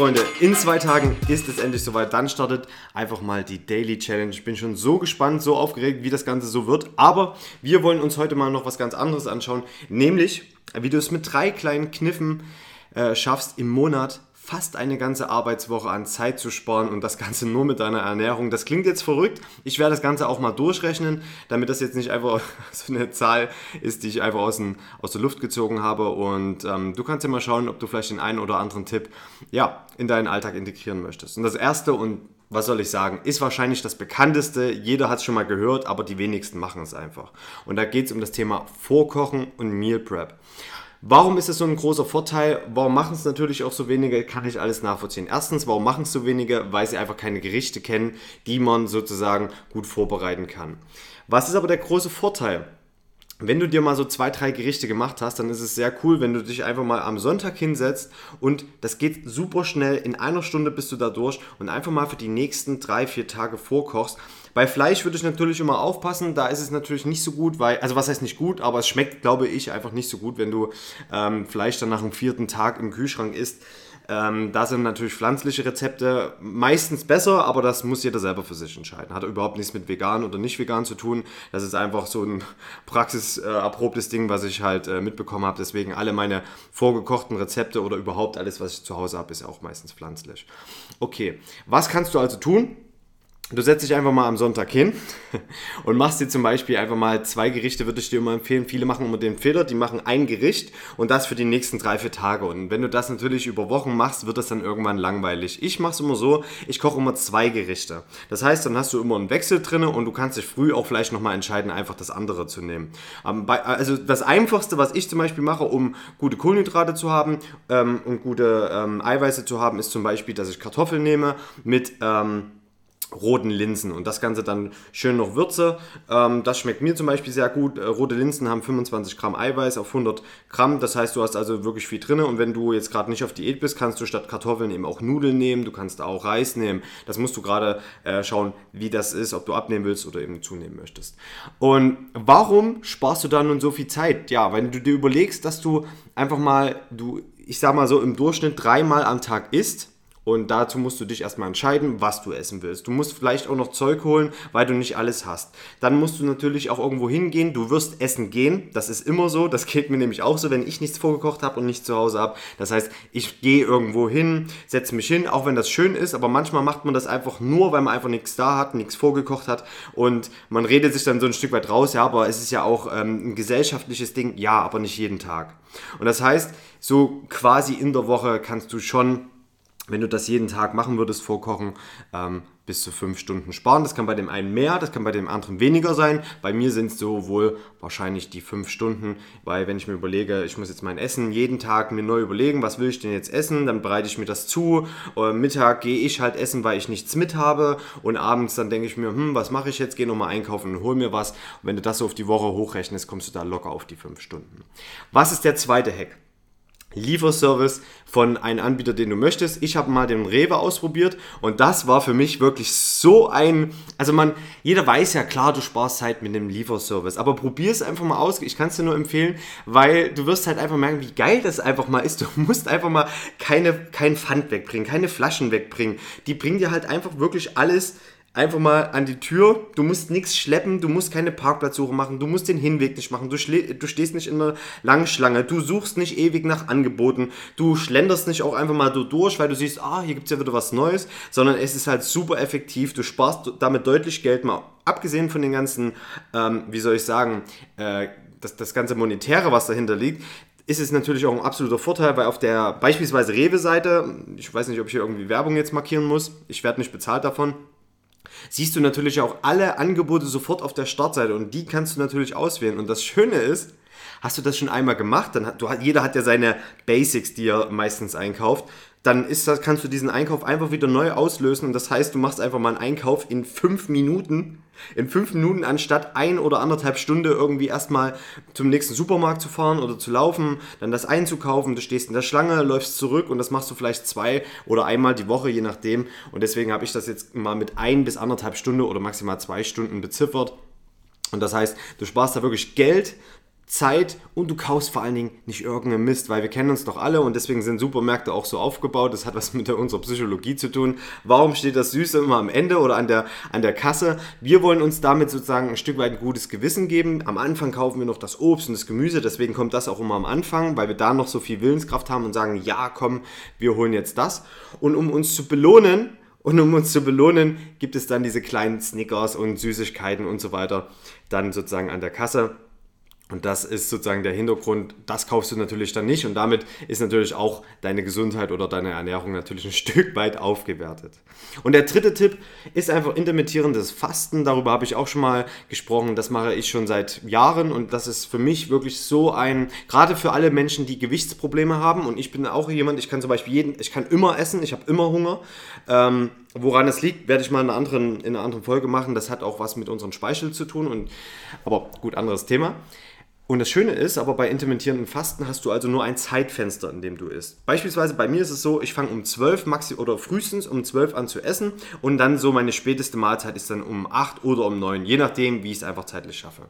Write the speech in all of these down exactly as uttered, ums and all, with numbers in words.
Freunde, in zwei Tagen ist es endlich soweit. Dann startet einfach mal die Daily Challenge. Ich bin schon so gespannt, so aufgeregt, wie das Ganze so wird. Aber wir wollen uns heute mal noch was ganz anderes anschauen. Nämlich, wie du es mit drei kleinen Kniffen äh, schaffst, im Monat fast eine ganze Arbeitswoche an Zeit zu sparen, und das Ganze nur mit deiner Ernährung. Das klingt jetzt verrückt. Ich werde das Ganze auch mal durchrechnen, damit das jetzt nicht einfach so eine Zahl ist, die ich einfach aus, den, aus der Luft gezogen habe. Und ähm, du kannst ja mal schauen, ob du vielleicht den einen oder anderen Tipp ja, in deinen Alltag integrieren möchtest. Und das Erste, und was soll ich sagen, ist wahrscheinlich das Bekannteste. Jeder hat es schon mal gehört, aber die wenigsten machen es einfach. Und da geht es um das Thema Vorkochen und Meal Prep. Warum ist das so ein großer Vorteil? Warum machen es natürlich auch so wenige? Kann ich alles nachvollziehen. Erstens, warum machen es so wenige? Weil sie einfach keine Gerichte kennen, die man sozusagen gut vorbereiten kann. Was ist aber der große Vorteil? Wenn du dir mal so zwei, drei Gerichte gemacht hast, dann ist es sehr cool, wenn du dich einfach mal am Sonntag hinsetzt, und das geht super schnell, in einer Stunde bist du da durch, und einfach mal für die nächsten drei, vier Tage vorkochst. Bei Fleisch würde ich natürlich immer aufpassen, da ist es natürlich nicht so gut, weil, also was heißt nicht gut, aber es schmeckt, glaube ich, einfach nicht so gut, wenn du ähm, Fleisch dann nach dem vierten Tag im Kühlschrank isst. Ähm, da sind natürlich pflanzliche Rezepte meistens besser, aber das muss jeder selber für sich entscheiden. Hat überhaupt nichts mit vegan oder nicht vegan zu tun. Das ist einfach so ein praxiserprobtes äh, Ding, was ich halt äh, mitbekommen habe. Deswegen alle meine vorgekochten Rezepte oder überhaupt alles, was ich zu Hause habe, ist auch meistens pflanzlich. Okay, was kannst du also tun? Du setzt dich einfach mal am Sonntag hin und machst dir zum Beispiel einfach mal zwei Gerichte, würde ich dir immer empfehlen. Viele machen immer den Fehler, die machen ein Gericht und das für die nächsten drei, vier Tage. Und wenn du das natürlich über Wochen machst, wird das dann irgendwann langweilig. Ich mache es immer so, ich koche immer zwei Gerichte. Das heißt, dann hast du immer einen Wechsel drin, und du kannst dich früh auch vielleicht nochmal entscheiden, einfach das andere zu nehmen. Also das Einfachste, was ich zum Beispiel mache, um gute Kohlenhydrate zu haben ähm, und gute ähm, Eiweiße zu haben, ist zum Beispiel, dass ich Kartoffeln nehme mit Ähm, roten Linsen und das Ganze dann schön noch würze. Das schmeckt mir zum Beispiel sehr gut. Rote Linsen haben fünfundzwanzig Gramm Eiweiß auf hundert Gramm. Das heißt, du hast also wirklich viel drin. Und wenn du jetzt gerade nicht auf Diät bist, kannst du statt Kartoffeln eben auch Nudeln nehmen. Du kannst auch Reis nehmen. Das musst du gerade schauen, wie das ist, ob du abnehmen willst oder eben zunehmen möchtest. Und warum sparst du dann nun so viel Zeit? Ja, wenn du dir überlegst, dass du einfach mal, du, ich sag mal so im Durchschnitt dreimal am Tag isst. Und dazu musst du dich erstmal entscheiden, was du essen willst. Du musst vielleicht auch noch Zeug holen, weil du nicht alles hast. Dann musst du natürlich auch irgendwo hingehen. Du wirst essen gehen. Das ist immer so. Das geht mir nämlich auch so, wenn ich nichts vorgekocht habe und nichts zu Hause habe. Das heißt, ich gehe irgendwo hin, setze mich hin, auch wenn das schön ist. Aber manchmal macht man das einfach nur, weil man einfach nichts da hat, nichts vorgekocht hat. Und man redet sich dann so ein Stück weit raus. Ja, aber es ist ja auch ähm, ein gesellschaftliches Ding. Ja, aber nicht jeden Tag. Und das heißt, so quasi in der Woche kannst du schon, wenn du das jeden Tag machen würdest, vorkochen, ähm, bis zu fünf Stunden sparen. Das kann bei dem einen mehr, das kann bei dem anderen weniger sein. Bei mir sind es so wohl wahrscheinlich die fünf Stunden, weil wenn ich mir überlege, ich muss jetzt mein Essen jeden Tag mir neu überlegen, was will ich denn jetzt essen, dann bereite ich mir das zu. Und Mittag gehe ich halt essen, weil ich nichts mit habe, und abends dann denke ich mir, hm, was mache ich jetzt, gehe nochmal einkaufen und hol mir was. Und wenn du das so auf die Woche hochrechnest, kommst du da locker auf die fünf Stunden. Was ist der zweite Hack? Lieferservice von einem Anbieter, den du möchtest. Ich habe mal den Rewe ausprobiert, und das war für mich wirklich so ein, also man, jeder weiß ja, klar, du sparst Zeit mit einem Lieferservice, aber probier es einfach mal aus. Ich kann es dir nur empfehlen, weil du wirst halt einfach merken, wie geil das einfach mal ist. Du musst einfach mal keine, kein Pfand wegbringen, keine Flaschen wegbringen. Die bringen dir halt einfach wirklich alles einfach mal an die Tür. Du musst nichts schleppen, du musst keine Parkplatzsuche machen, du musst den Hinweg nicht machen, du, schle- du stehst nicht in einer langen Schlange, du suchst nicht ewig nach Angeboten, du schlenderst nicht auch einfach mal so durch, weil du siehst, ah, hier gibt's ja wieder was Neues, sondern es ist halt super effektiv, du sparst damit deutlich Geld, mal abgesehen von den ganzen, ähm, wie soll ich sagen, äh, das, das ganze Monetäre, was dahinter liegt, ist es natürlich auch ein absoluter Vorteil, weil auf der beispielsweise Rewe-Seite, ich weiß nicht, ob ich hier irgendwie Werbung jetzt markieren muss, ich werde nicht bezahlt davon, siehst du natürlich auch alle Angebote sofort auf der Startseite, und die kannst du natürlich auswählen. Und das Schöne ist, hast du das schon einmal gemacht, dann hat, du, jeder hat ja seine Basics, die er meistens einkauft, dann ist das, kannst du diesen Einkauf einfach wieder neu auslösen, und das heißt, du machst einfach mal einen Einkauf in fünf Minuten, in fünf Minuten anstatt ein oder anderthalb Stunde irgendwie erstmal zum nächsten Supermarkt zu fahren oder zu laufen, dann das einzukaufen, du stehst in der Schlange, läufst zurück, und das machst du vielleicht zwei oder einmal die Woche, je nachdem, und deswegen habe ich das jetzt mal mit ein bis anderthalb Stunde oder maximal zwei Stunden beziffert, und das heißt, du sparst da wirklich Geld, Zeit und du kaufst vor allen Dingen nicht irgendeinen Mist, weil wir kennen uns doch alle und deswegen sind Supermärkte auch so aufgebaut. Das hat was mit unserer Psychologie zu tun. Warum steht das Süße immer am Ende oder an der, an der Kasse? Wir wollen uns damit sozusagen ein Stück weit ein gutes Gewissen geben. Am Anfang kaufen wir noch das Obst und das Gemüse, deswegen kommt das auch immer am Anfang, weil wir da noch so viel Willenskraft haben und sagen, ja komm, wir holen jetzt das. Und um uns zu belohnen, Und um uns zu belohnen, gibt es dann diese kleinen Snickers und Süßigkeiten und so weiter dann sozusagen an der Kasse. Und das ist sozusagen der Hintergrund, das kaufst du natürlich dann nicht und damit ist natürlich auch deine Gesundheit oder deine Ernährung natürlich ein Stück weit aufgewertet. Und der dritte Tipp ist einfach intermittierendes Fasten, darüber habe ich auch schon mal gesprochen, das mache ich schon seit Jahren und das ist für mich wirklich so ein, gerade für alle Menschen, die Gewichtsprobleme haben und ich bin auch jemand, ich kann zum Beispiel jeden, ich kann immer essen, ich habe immer Hunger, ähm, woran es liegt, werde ich mal in einer anderen, in einer anderen Folge machen, das hat auch was mit unserem Speichel zu tun, und, aber gut, anderes Thema. Und das Schöne ist, aber bei intermittierendem Fasten hast du also nur ein Zeitfenster, in dem du isst. Beispielsweise bei mir ist es so, ich fange um zwölf maxi- oder frühestens um zwölf an zu essen und dann so meine späteste Mahlzeit ist dann um acht oder um neun, je nachdem, wie ich es einfach zeitlich schaffe.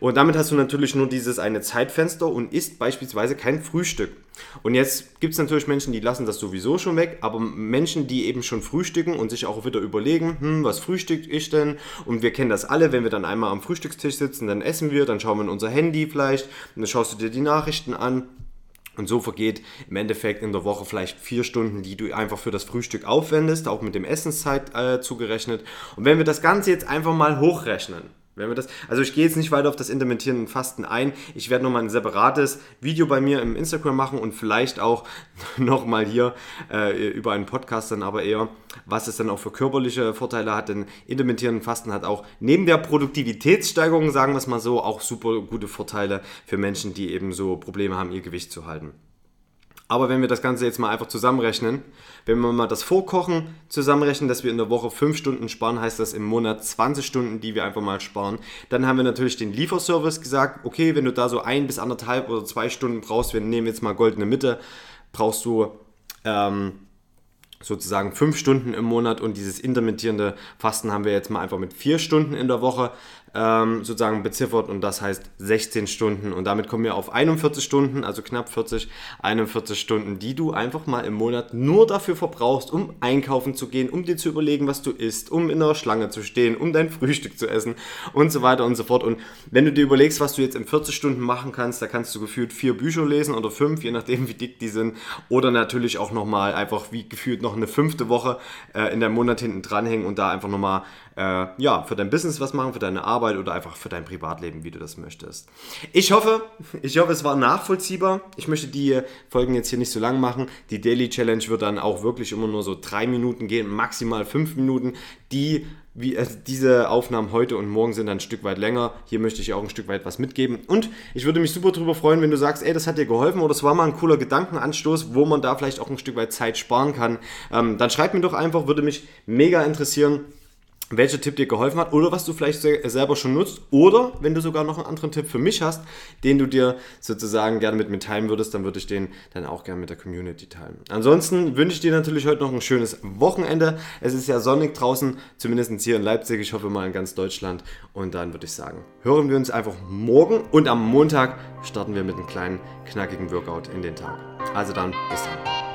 Und damit hast du natürlich nur dieses eine Zeitfenster und isst beispielsweise kein Frühstück. Und jetzt gibt es natürlich Menschen, die lassen das sowieso schon weg, aber Menschen, die eben schon frühstücken und sich auch wieder überlegen, hm, was frühstücke ich denn? Und wir kennen das alle, wenn wir dann einmal am Frühstückstisch sitzen, dann essen wir, dann schauen wir in unser Handy vielleicht und dann schaust du dir die Nachrichten an. Und so vergeht im Endeffekt in der Woche vielleicht vier Stunden, die du einfach für das Frühstück aufwendest, auch mit dem Essenszeit äh, zugerechnet. Und wenn wir das Ganze jetzt einfach mal hochrechnen, wenn wir das, also ich gehe jetzt nicht weiter auf das intermittierende Fasten ein, ich werde nochmal ein separates Video bei mir im Instagram machen und vielleicht auch nochmal hier äh, über einen Podcast dann aber eher, was es dann auch für körperliche Vorteile hat, denn intermittierende Fasten hat auch neben der Produktivitätssteigerung, sagen wir es mal so, auch super gute Vorteile für Menschen, die eben so Probleme haben, ihr Gewicht zu halten. Aber wenn wir das Ganze jetzt mal einfach zusammenrechnen, wenn wir mal das Vorkochen zusammenrechnen, dass wir in der Woche fünf Stunden sparen, heißt das im Monat zwanzig Stunden, die wir einfach mal sparen. Dann haben wir natürlich den Lieferservice gesagt, okay, wenn du da so ein bis anderthalb oder zwei Stunden brauchst, wir nehmen jetzt mal goldene Mitte, brauchst du ähm, sozusagen fünf Stunden im Monat und dieses intermittierende Fasten haben wir jetzt mal einfach mit vier Stunden in der Woche ähm, sozusagen beziffert und das heißt sechzehn Stunden und damit kommen wir auf einundvierzig Stunden, also knapp vierzig, einundvierzig Stunden, die du einfach mal im Monat nur dafür verbrauchst, um einkaufen zu gehen, um dir zu überlegen, was du isst, um in der Schlange zu stehen, um dein Frühstück zu essen und so weiter und so fort. Und wenn du dir überlegst, was du jetzt in vierzig Stunden machen kannst, da kannst du gefühlt vier Bücher lesen oder fünf, je nachdem wie dick die sind, oder natürlich auch nochmal einfach wie gefühlt noch eine fünfte Woche äh, in deinem Monat hinten dranhängen und da einfach nochmal äh, ja, für dein Business was machen, für deine Arbeit oder einfach für dein Privatleben, wie du das möchtest. Ich hoffe, ich hoffe, es war nachvollziehbar. Ich möchte die Folgen jetzt hier nicht so lang machen. Die Daily Challenge wird dann auch wirklich immer nur so drei Minuten gehen, maximal fünf Minuten. Die Wie, also diese Aufnahmen heute und morgen sind dann ein Stück weit länger. Hier möchte ich auch ein Stück weit was mitgeben. Und ich würde mich super drüber freuen, wenn du sagst, ey, das hat dir geholfen oder es war mal ein cooler Gedankenanstoß, wo man da vielleicht auch ein Stück weit Zeit sparen kann. Ähm, dann schreib mir doch einfach, würde mich mega interessieren, welcher Tipp dir geholfen hat oder was du vielleicht selber schon nutzt oder wenn du sogar noch einen anderen Tipp für mich hast, den du dir sozusagen gerne mit mir teilen würdest, dann würde ich den dann auch gerne mit der Community teilen. Ansonsten wünsche ich dir natürlich heute noch ein schönes Wochenende. Es ist ja sonnig draußen, zumindest hier in Leipzig, ich hoffe mal in ganz Deutschland und dann würde ich sagen, hören wir uns einfach morgen und am Montag starten wir mit einem kleinen knackigen Workout in den Tag. Also dann, bis dann.